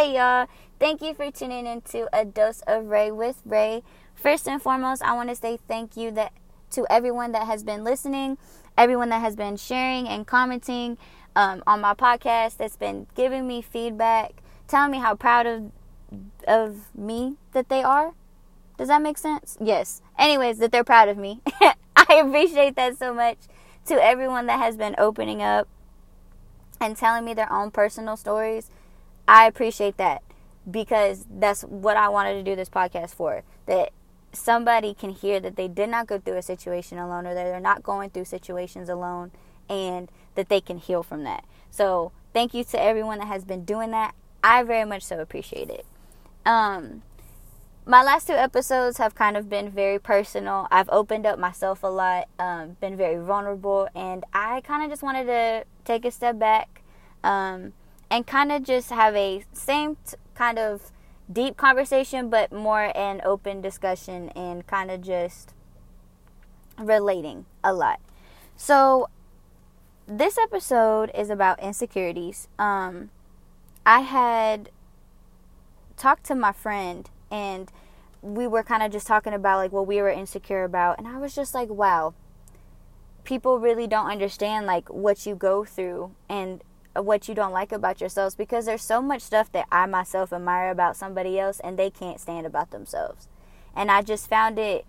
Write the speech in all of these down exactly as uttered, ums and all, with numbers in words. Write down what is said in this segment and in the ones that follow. Hey, y'all. Thank you for tuning into A Dose of Ray with Ray. First and foremost, I want to say thank you that to everyone that has been listening, everyone that has been sharing and commenting um, on my podcast, that's been giving me feedback, telling me how proud of of me that they are. Does that make sense? Yes. Anyways, that they're proud of me. I appreciate that so much. To everyone that has been opening up and telling me their own personal stories, I appreciate that, because that's what I wanted to do this podcast for, that somebody can hear that they did not go through a situation alone, or that they're not going through situations alone, and that they can heal from that. So thank you to everyone that has been doing that. I very much so appreciate it. Um, my last two episodes have kind of been very personal. I've opened up myself a lot, um, been very vulnerable, and I kind of just wanted to take a step back um, and kind of just have a same t- kind of deep conversation, but more an open discussion and kind of just relating a lot. So this episode is about insecurities. Um, I had talked to my friend, and we were kind of just talking about like what we were insecure about. And I was just like, wow, people really don't understand like what you go through and what you don't like about yourselves, because there's so much stuff that I myself admire about somebody else and they can't stand about themselves. And I just found it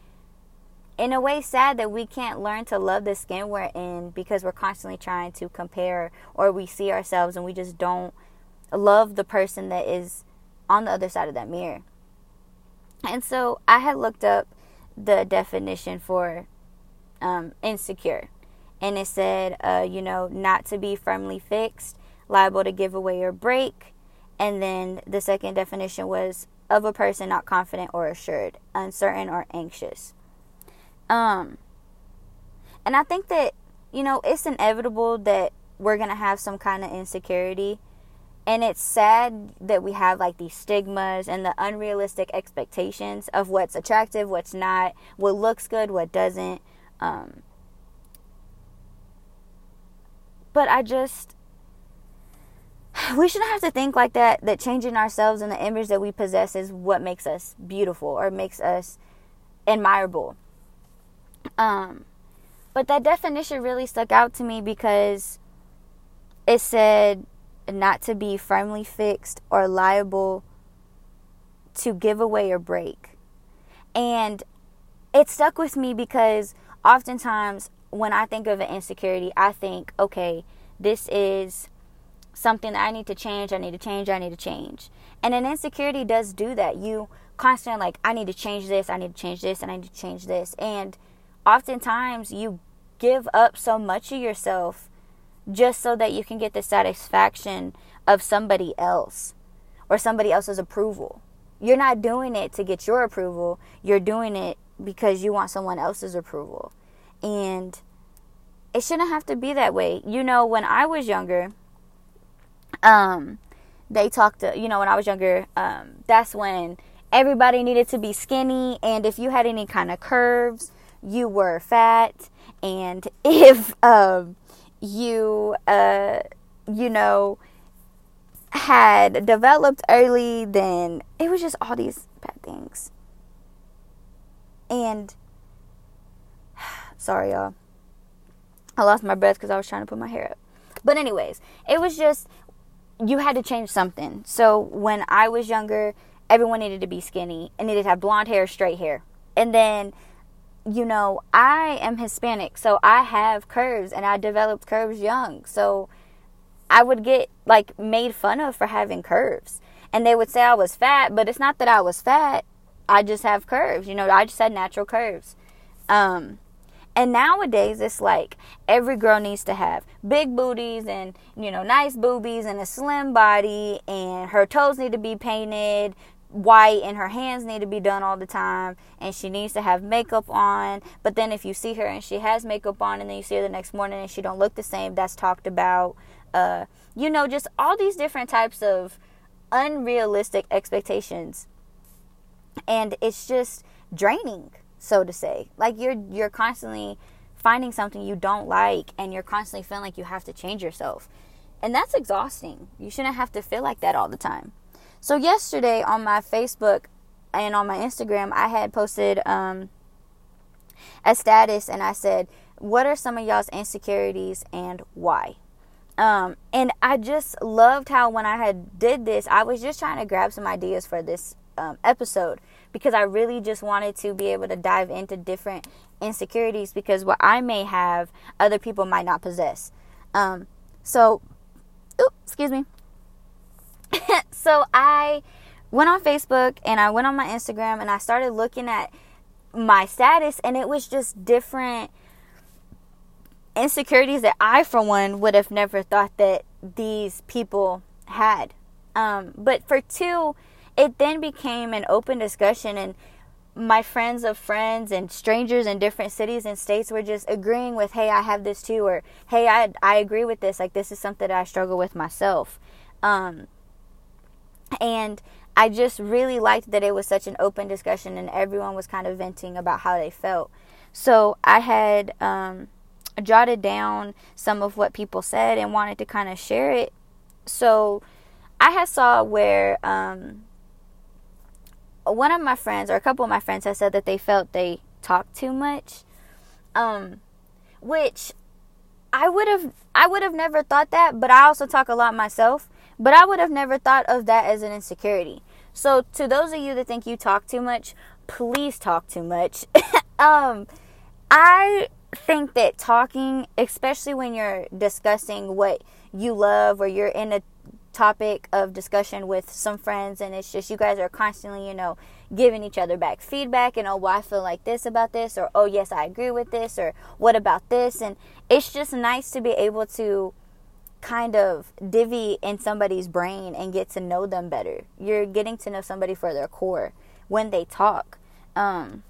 in a way sad that we can't learn to love the skin we're in, because we're constantly trying to compare, or we see ourselves and we just don't love the person that is on the other side of that mirror. And so I had looked up the definition for um, insecure. And it said, uh, you know, not to be firmly fixed, liable to give away or break. And then the second definition was of a person not confident or assured, uncertain or anxious. Um, and I think that, you know, it's inevitable that we're going to have some kind of insecurity. And it's sad that we have like these stigmas and the unrealistic expectations of what's attractive, what's not, what looks good, what doesn't. Um, but I just, we shouldn't have to think like that, that changing ourselves and the image that we possess is what makes us beautiful or makes us admirable. Um, but that definition really stuck out to me, because it said, not to be firmly fixed or liable to give away or break. And it stuck with me, because oftentimes when I think of an insecurity, I think, okay, this is something that I need to change, I need to change, I need to change. And an insecurity does do that. You constantly like, I need to change this, I need to change this, and I need to change this. And oftentimes you give up so much of yourself just so that you can get the satisfaction of somebody else or somebody else's approval. You're not doing it to get your approval. You're doing it because you want someone else's approval. And it shouldn't have to be that way. You know, when I was younger, um, they talked to, you know, when I was younger, um, that's when everybody needed to be skinny. And if you had any kind of curves, you were fat. And if, um, you, uh, you know, had developed early, then it was just all these bad things. And, sorry, y'all. I lost my breath because I was trying to put my hair up. But anyways, it was just, you had to change something. So when I was younger, everyone needed to be skinny and needed to have blonde hair, straight hair. And then, you know, I am Hispanic, so I have curves, and I developed curves young. So I would get like made fun of for having curves, and they would say I was fat, but it's not that I was fat. I just have curves. You know, I just had natural curves. Um, and nowadays it's like every girl needs to have big booties and, you know, nice boobies and a slim body, and her toes need to be painted white, and her hands need to be done all the time, and she needs to have makeup on. But then if you see her and she has makeup on, and then you see her the next morning and she don't look the same, that's talked about. Uh, you know, just all these different types of unrealistic expectations, and it's just draining, so to say. Like you're you're constantly finding something you don't like, and you're constantly feeling like you have to change yourself, and that's exhausting. You shouldn't have to feel like that all the time. So yesterday on my Facebook and on my Instagram, I had posted um, a status, and I said, what are some of y'all's insecurities and why? Um, and I just loved how when I had did this, I was just trying to grab some ideas for this um, episode, because I really just wanted to be able to dive into different insecurities, because what I may have, other people might not possess. Um, so, oops, excuse me. So I went on Facebook and I went on my Instagram and I started looking at my status, and it was just different insecurities that I, for one, would have never thought that these people had. Um, but for two, it then became an open discussion, and my friends of friends and strangers in different cities and states were just agreeing with, hey, I have this too, or hey, I, I agree with this. Like, this is something that I struggle with myself. Um, and I just really liked that it was such an open discussion and everyone was kind of venting about how they felt. So I had um, jotted down some of what people said and wanted to kind of share it. So I had saw where um, one of my friends, or a couple of my friends, had said that they felt they talked too much, um, which I would have I would have never thought that, but I also talk a lot myself. But I would have never thought of that as an insecurity. So to those of you that think you talk too much, please talk too much. um, I think that talking, especially when you're discussing what you love, or you're in a topic of discussion with some friends and it's just you guys are constantly, you know, giving each other back feedback and, oh, well, I feel like this about this, or, oh, yes, I agree with this, or what about this? And it's just nice to be able to kind of divvy in somebody's brain and get to know them better. You're getting to know somebody for their core when they talk. Um,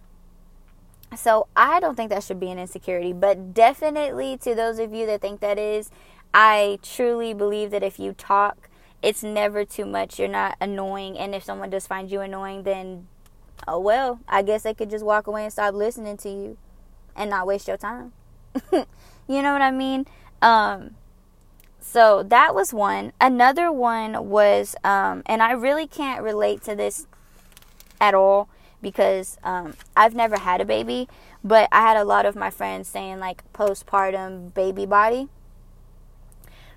so I don't think that should be an insecurity, but definitely to those of you that think that is, I truly believe that if you talk, it's never too much. You're not annoying. And if someone does find you annoying, then, oh, well, I guess they could just walk away and stop listening to you and not waste your time. You know what I mean? Um, So that was one. Another one was, um, and I really can't relate to this at all because um, I've never had a baby, but I had a lot of my friends saying, like, postpartum baby body.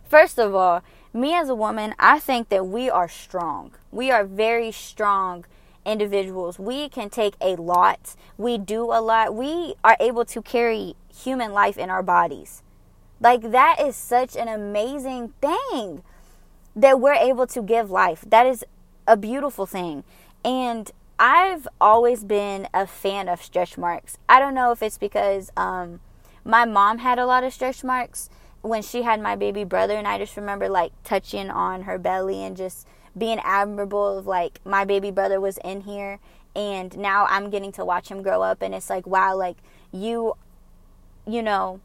First of all, me as a woman, I think that we are strong. We are very strong individuals. We can take a lot. We do a lot. We are able to carry human life in our bodies. Like, that is such an amazing thing that we're able to give life. That is a beautiful thing. And I've always been a fan of stretch marks. I don't know if it's because um, my mom had a lot of stretch marks when she had my baby brother. And I just remember, like, touching on her belly and just being admirable of, like, my baby brother was in here. And now I'm getting to watch him grow up. And it's like, wow, like, you, you know,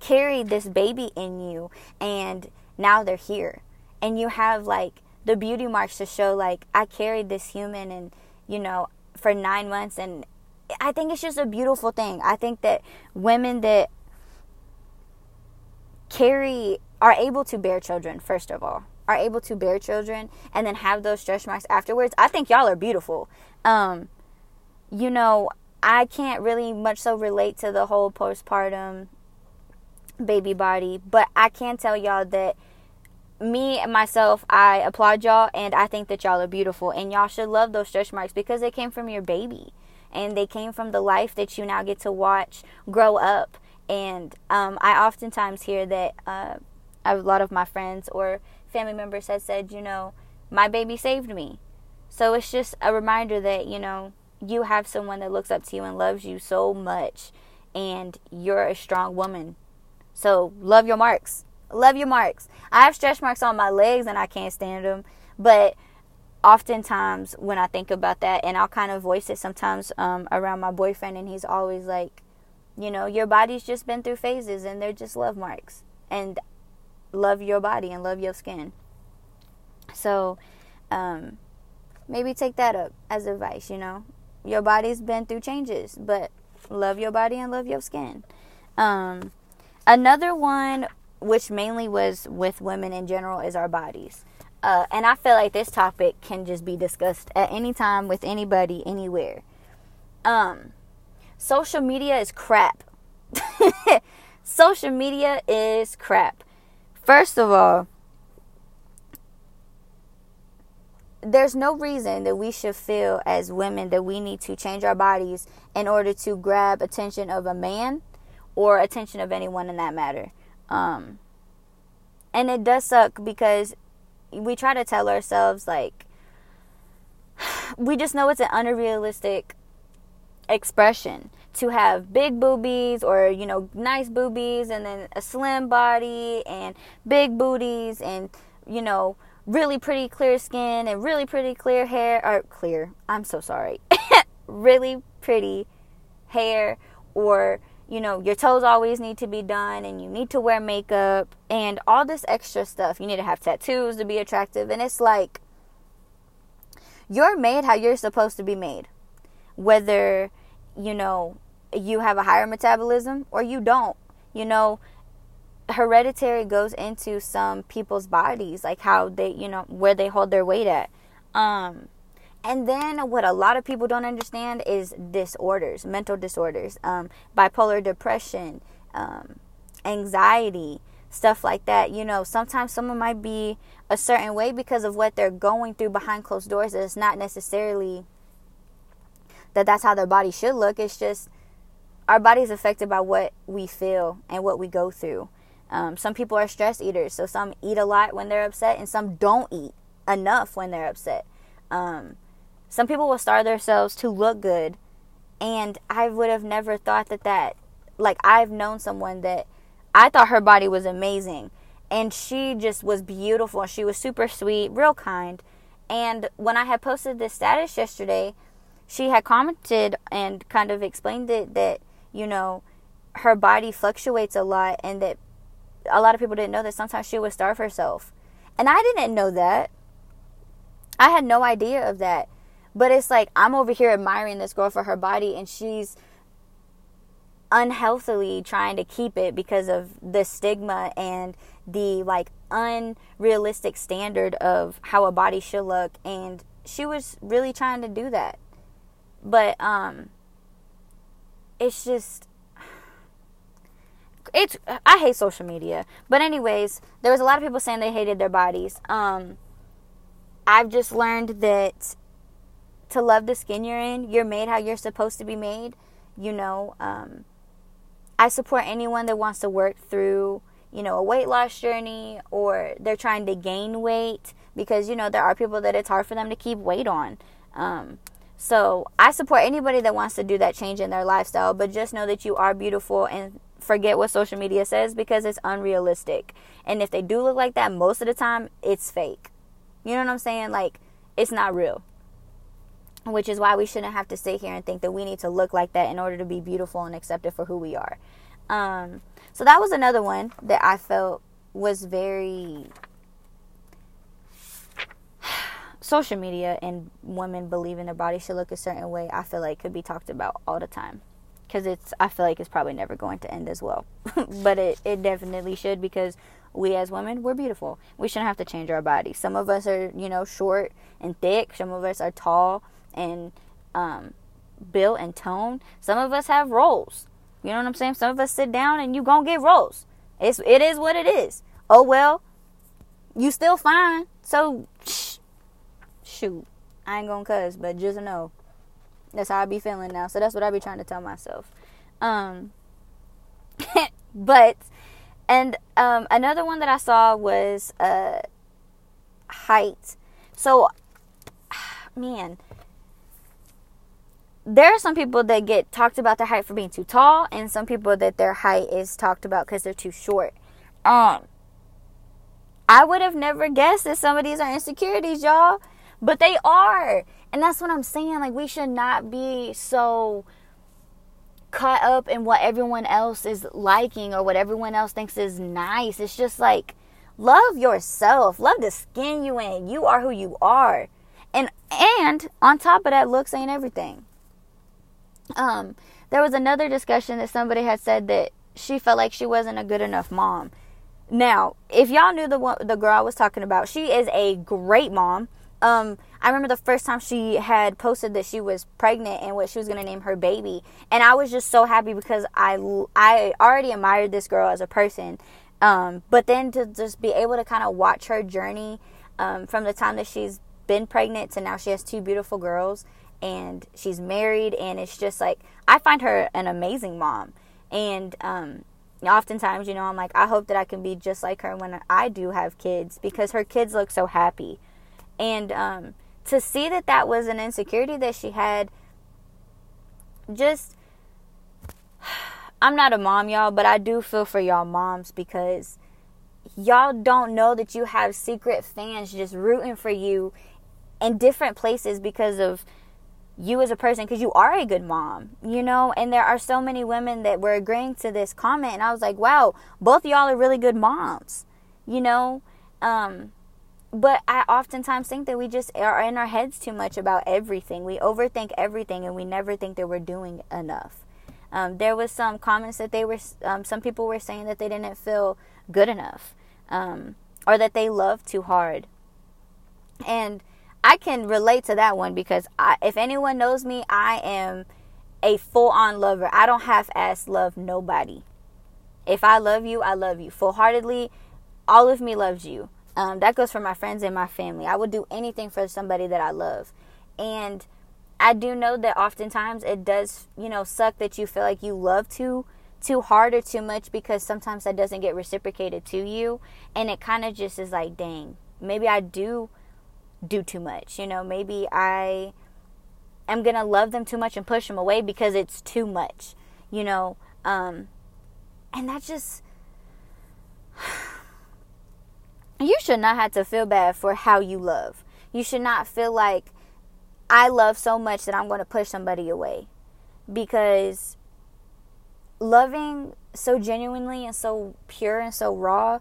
carried this baby in you, and now they're here, and you have, like, the beauty marks to show, like, I carried this human, and, you know, for nine months. And I think it's just a beautiful thing. I think that women that carry are able to bear children, first of all, are able to bear children and then have those stretch marks afterwards. I think y'all are beautiful. Um you know, I can't really much so relate to the whole postpartum baby body, but I can tell y'all that me and myself, I applaud y'all, and I think that y'all are beautiful, and y'all should love those stretch marks because they came from your baby, and they came from the life that you now get to watch grow up. And um, I oftentimes hear that uh, a lot of my friends or family members have said, you know, my baby saved me. So it's just a reminder that, you know, you have someone that looks up to you and loves you so much, and you're a strong woman. So love your marks. Love your marks. I have stretch marks on my legs and I can't stand them. But oftentimes when I think about that, and I'll kind of voice it sometimes um, around my boyfriend, and he's always like, you know, your body's just been through phases and they're just love marks. And love your body and love your skin. So um, maybe take that up as advice, you know. Your body's been through changes, but love your body and love your skin. Um... Another one, which mainly was with women in general, is our bodies. Uh, and I feel like this topic can just be discussed at any time with anybody, anywhere. Um, social media is crap. Social media is crap. First of all, there's no reason that we should feel as women that we need to change our bodies in order to grab attention of a man or attention of anyone in that matter. Um, and it does suck because we try to tell ourselves, like, we just know it's an unrealistic expression to have big boobies or, you know, nice boobies and then a slim body and big booties and, you know, really pretty clear skin and really pretty clear hair or clear I'm so sorry really pretty hair, or, you know, your toes always need to be done and you need to wear makeup and all this extra stuff. You need to have tattoos to be attractive. And it's like, you're made how you're supposed to be made, whether, you know, you have a higher metabolism or you don't. You know, hereditary goes into some people's bodies, like how they, you know, where they hold their weight at. Um, and then what a lot of people don't understand is disorders, mental disorders, um, bipolar depression, um, anxiety, stuff like that. You know, sometimes someone might be a certain way because of what they're going through behind closed doors. It's not necessarily that that's how their body should look. It's just our body is affected by what we feel and what we go through. Um, some people are stress eaters, so some eat a lot when they're upset, and some don't eat enough when they're upset. Um, some people will starve themselves to look good, and I would have never thought that that, like, I've known someone that I thought her body was amazing, and she just was beautiful, and she was super sweet, real kind, and when I had posted this status yesterday, she had commented and kind of explained it that, you know, her body fluctuates a lot and that a lot of people didn't know that sometimes she would starve herself. And I didn't know that. I had no idea of that. But it's like, I'm over here admiring this girl for her body and she's unhealthily trying to keep it because of the stigma and the, like, unrealistic standard of how a body should look. And she was really trying to do that. But um, it's just... It's, I hate social media. But anyways, there was a lot of people saying they hated their bodies. Um, I've just learned that to love the skin you're in, you're made how you're supposed to be made. You know, um, I support anyone that wants to work through, you know, a weight loss journey or they're trying to gain weight because, you know, there are people that it's hard for them to keep weight on. Um, so I support anybody that wants to do that change in their lifestyle, but just know that you are beautiful and forget what social media says because it's unrealistic. And if they do look like that, most of the time it's fake. You know what I'm saying? Like, it's not real, which is why we shouldn't have to sit here and think that we need to look like that in order to be beautiful and accepted for who we are. Um, so that was another one that I felt was very social media and women believing their body should look a certain way. I feel like could be talked about all the time. Because it's, I feel like it's probably never going to end as well. But it, it definitely should, because we as women, we're beautiful. We shouldn't have to change our bodies. Some of us are, you know, short and thick. Some of us are tall and um, built and toned. Some of us have rolls. You know what I'm saying? Some of us sit down and you gonna get rolls. It's, it is what it is. Oh, well, you still fine. So, shh, shoot, I ain't gonna cuss, but just know. That's how I be feeling now. So that's what I be trying to tell myself. Um, but, and um, another one that I saw was uh, height. So, man, there are some people that get talked about their height for being too tall. And some people that their height is talked about because they're too short. Um, I would have never guessed that some of these are insecurities, y'all. But they are. And that's what I'm saying. Like, we should not be so caught up in what everyone else is liking or what everyone else thinks is nice. It's just like, love yourself. Love the skin you in. You are who you are. And and on top of that, looks ain't everything. Um, there was another discussion that somebody had said that she felt like she wasn't a good enough mom. Now, if y'all knew the one, the girl I was talking about, she is a great mom. Um, I remember the first time she had posted that she was pregnant and what she was going to name her baby. And I was just so happy because I, I already admired this girl as a person. Um, but then to just be able to kind of watch her journey um, from the time that she's been pregnant to now she has two beautiful girls and she's married. And it's just like, I find her an amazing mom. And um, oftentimes, you know, I'm like, I hope that I can be just like her when I do have kids, because her kids look so happy. And um, to see that that was an insecurity that she had, just, I'm not a mom, y'all, but I do feel for y'all moms, because y'all don't know that you have secret fans just rooting for you in different places because of you as a person, because you are a good mom, you know? And there are so many women that were agreeing to this comment, and I was like, wow, both of y'all are really good moms, you know? Um... But I oftentimes think that we just are in our heads too much about everything. We overthink everything, and we never think that we're doing enough. Um, there was some comments that they were, um, some people were saying that they didn't feel good enough, um, or that they love too hard. And I can relate to that one, because I, if anyone knows me, I am a full-on lover. I don't half-ass love nobody. If I love you, I love you full-heartedly. All of me loves you. Um, that goes for my friends and my family. I would do anything for somebody that I love. And I do know that oftentimes it does, you know, suck that you feel like you love too, too hard or too much, because sometimes that doesn't get reciprocated to you. And it kind of just is like, dang, maybe I do do too much. You know, maybe I am going to love them too much and push them away because it's too much, you know. Um, and that just... You should not have to feel bad for how you love. You should not feel like, I love so much that I'm going to push somebody away. Because loving so genuinely and so pure and so raw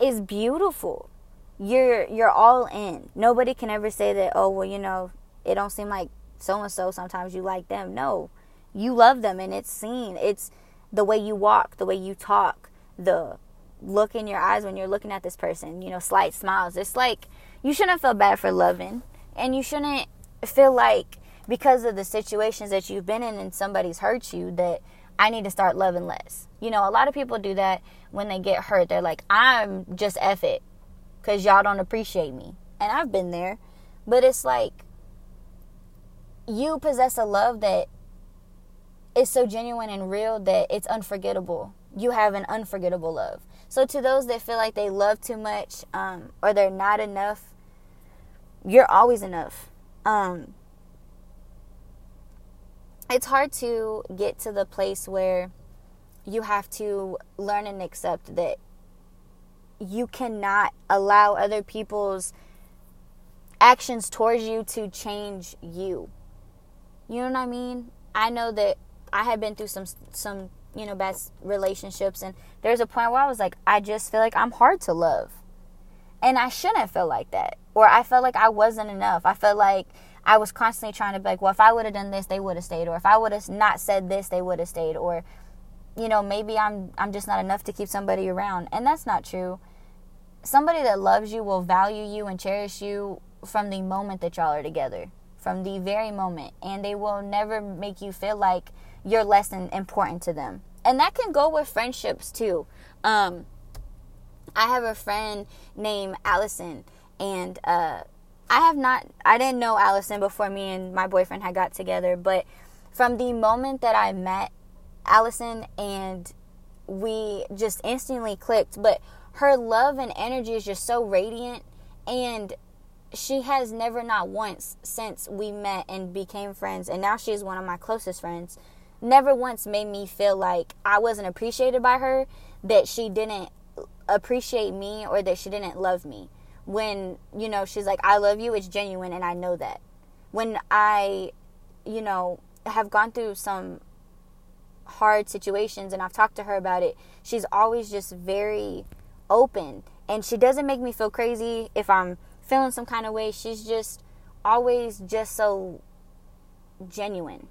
is beautiful. You're you're all in. Nobody can ever say that, oh, well, you know, it don't seem like so-and-so sometimes you like them. No, you love them, and it's seen. It's the way you walk, the way you talk, the look in your eyes when you're looking at this person, you know, slight smiles. It's like, you shouldn't feel bad for loving, and you shouldn't feel like, because of the situations that you've been in and somebody's hurt you, that I need to start loving less. You know, a lot of people do that when they get hurt. They're like, I'm just F it because y'all don't appreciate me. And I've been there. But it's like, you possess a love that is so genuine and real that it's unforgettable. You have an unforgettable love. So to those that feel like they love too much, um, or they're not enough, you're always enough. Um, it's hard to get to the place where you have to learn and accept that you cannot allow other people's actions towards you to change you. You know what I mean? I know that I have been through some some. you know, best relationships. And there's a point where I was like, I just feel like I'm hard to love. And I shouldn't feel like that. Or I felt like I wasn't enough. I felt like I was constantly trying to be like, well, if I would have done this, they would have stayed. Or if I would have not said this, they would have stayed. Or, you know, maybe I'm I'm just not enough to keep somebody around. And that's not true. Somebody that loves you will value you and cherish you from the moment that y'all are together. From the very moment. And they will never make you feel like you're less than important to them. And that can go with friendships too. Um, I have a friend named Allison, and uh, I have not, I didn't know Allison before me and my boyfriend had got together, but from the moment that I met Allison, and we just instantly clicked. But her love and energy is just so radiant, and she has never, not once since we met and became friends, and now she is one of my closest friends, never once made me feel like I wasn't appreciated by her, that she didn't appreciate me, or that she didn't love me. When, you know, she's like, I love you, it's genuine, and I know that. When I, you know, have gone through some hard situations and I've talked to her about it, she's always just very open, and she doesn't make me feel crazy if I'm feeling some kind of way. She's just always just so genuine.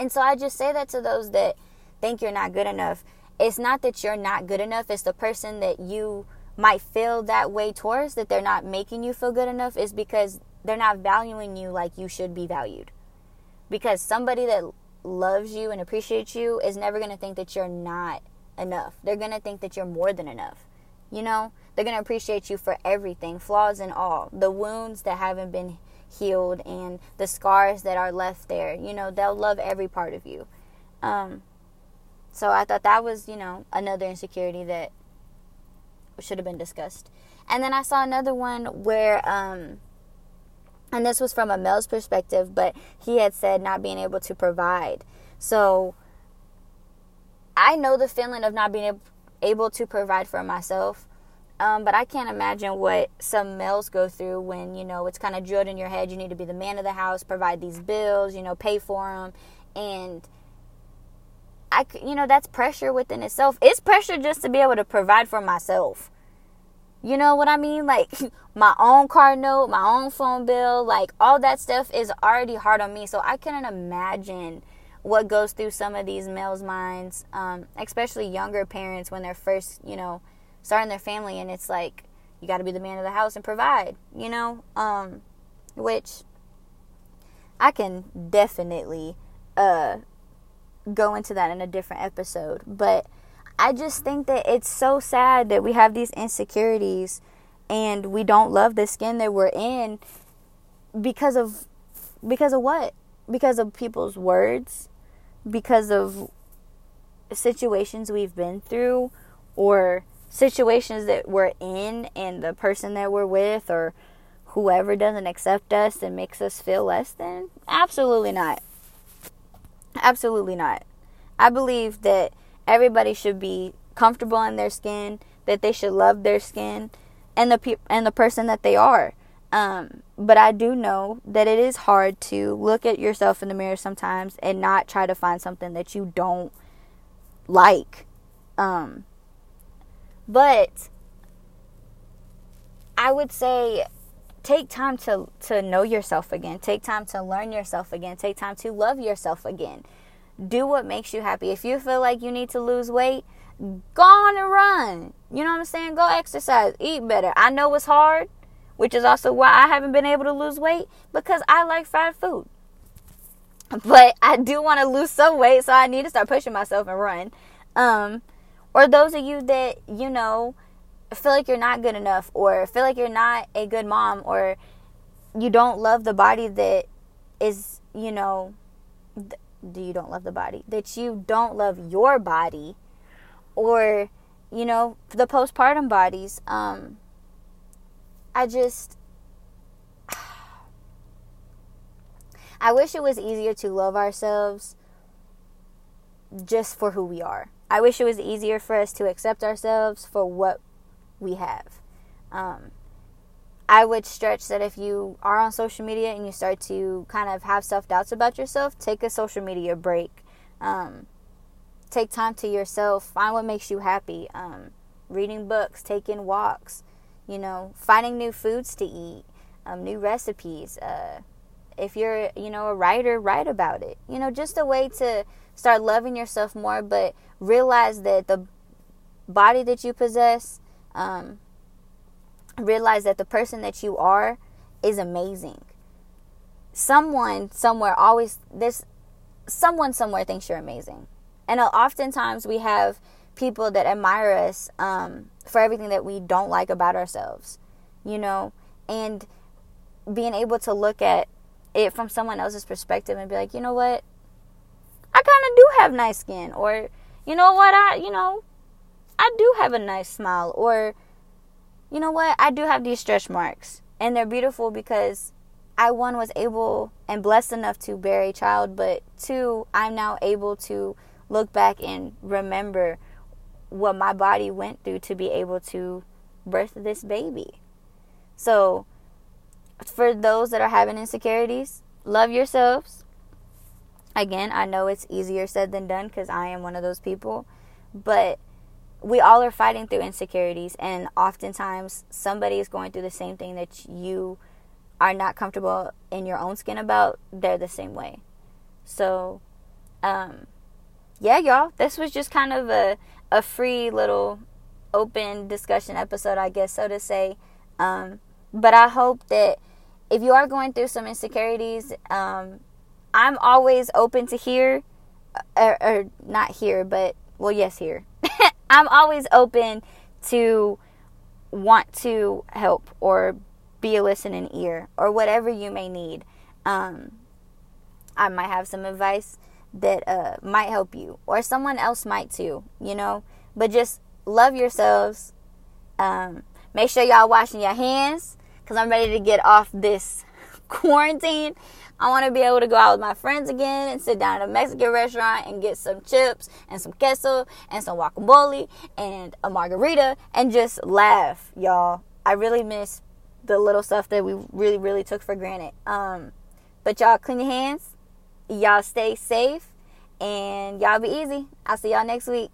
And so I just say that to those that think you're not good enough. It's not that you're not good enough. It's the person that you might feel that way towards, that they're not making you feel good enough, is because they're not valuing you like you should be valued. Because somebody that loves you and appreciates you is never going to think that you're not enough. They're going to think that you're more than enough. You know, they're going to appreciate you for everything, flaws and all, the wounds that haven't been healed and the scars that are left there. You know, they'll love every part of you. Um, so I thought that was, you know, another insecurity that should have been discussed. And then I saw another one where, um, and this was from a male's perspective, but he had said not being able to provide. So I know the feeling of not being able able to provide for myself. Um, but I can't imagine what some males go through when, you know, it's kind of drilled in your head. You need to be the man of the house, provide these bills, you know, pay for them. And, I, you know, that's pressure within itself. It's pressure just to be able to provide for myself. You know what I mean? Like, my own car note, my own phone bill, like, all that stuff is already hard on me. So I couldn't imagine what goes through some of these males' minds, um, especially younger parents when they're first, you know, starting their family, and it's like, you got to be the man of the house and provide, you know, um, which I can definitely uh, go into that in a different episode. But I just think that it's so sad that we have these insecurities and we don't love the skin that we're in because of, because of what? Because of people's words. Because of situations we've been through, or situations that we're in and the person that we're with or whoever doesn't accept us and makes us feel less than? Absolutely not. Absolutely not. I believe that everybody should be comfortable in their skin, that they should love their skin and the pe- and the person that they are. Um, but I do know that it is hard to look at yourself in the mirror sometimes and not try to find something that you don't like. Um, but I would say take time to, to know yourself again. Take time to learn yourself again. Take time to love yourself again. Do what makes you happy. If you feel like you need to lose weight, go on and run. You know what I'm saying? Go exercise. Eat better. I know it's hard, which is also why I haven't been able to lose weight, because I like fried food. But I do want to lose some weight, so I need to start pushing myself and run. Um, or those of you that, you know, feel like you're not good enough, or feel like you're not a good mom, or you don't love the body that is, you know, th- do you don't love the body? That you don't love your body, or, you know, the postpartum bodies. Um... I just, I wish it was easier to love ourselves just for who we are. I wish it was easier for us to accept ourselves for what we have. Um, I would stretch that if you are on social media and you start to kind of have self-doubts about yourself, take a social media break. Um, take time to yourself. Find what makes you happy. Um, reading books, taking walks. You know, finding new foods to eat, um, new recipes. Uh, if you're, you know, a writer, write about it. You know, just a way to start loving yourself more, but realize that the body that you possess, um, realize that the person that you are is amazing. Someone somewhere always, this, someone somewhere thinks you're amazing. And oftentimes we have people that admire us um, for everything that we don't like about ourselves, you know, and being able to look at it from someone else's perspective and be like, you know what, I kind of do have nice skin, or, you know what, I, you know, I do have a nice smile, or, you know what, I do have these stretch marks, and they're beautiful because I, one, was able and blessed enough to bear a child, but two, I'm now able to look back and remember what my body went through to be able to birth this baby. So for those that are having insecurities, love yourselves. Again, I know it's easier said than done because I am one of those people, but we all are fighting through insecurities, and oftentimes somebody is going through the same thing that you are not comfortable in your own skin about. They're the same way. So um yeah, y'all, this was just kind of a, a free little open discussion episode, I guess, so to say. Um, but I hope that if you are going through some insecurities, um, I'm always open to hear, or, or not here, but, well, yes, here. I'm always open to want to help or be a listening ear or whatever you may need. Um, I might have some advice that uh, might help you, or someone else might too, you know. But just love yourselves. Um, make sure y'all washing your hands, because I'm ready to get off this quarantine. I want to be able to go out with my friends again and sit down at a Mexican restaurant and get some chips and some queso and some guacamole and a margarita and just laugh, y'all. I really miss the little stuff that we really, really took for granted. Um, but y'all clean your hands, y'all stay safe, and y'all be easy. I'll see y'all next week.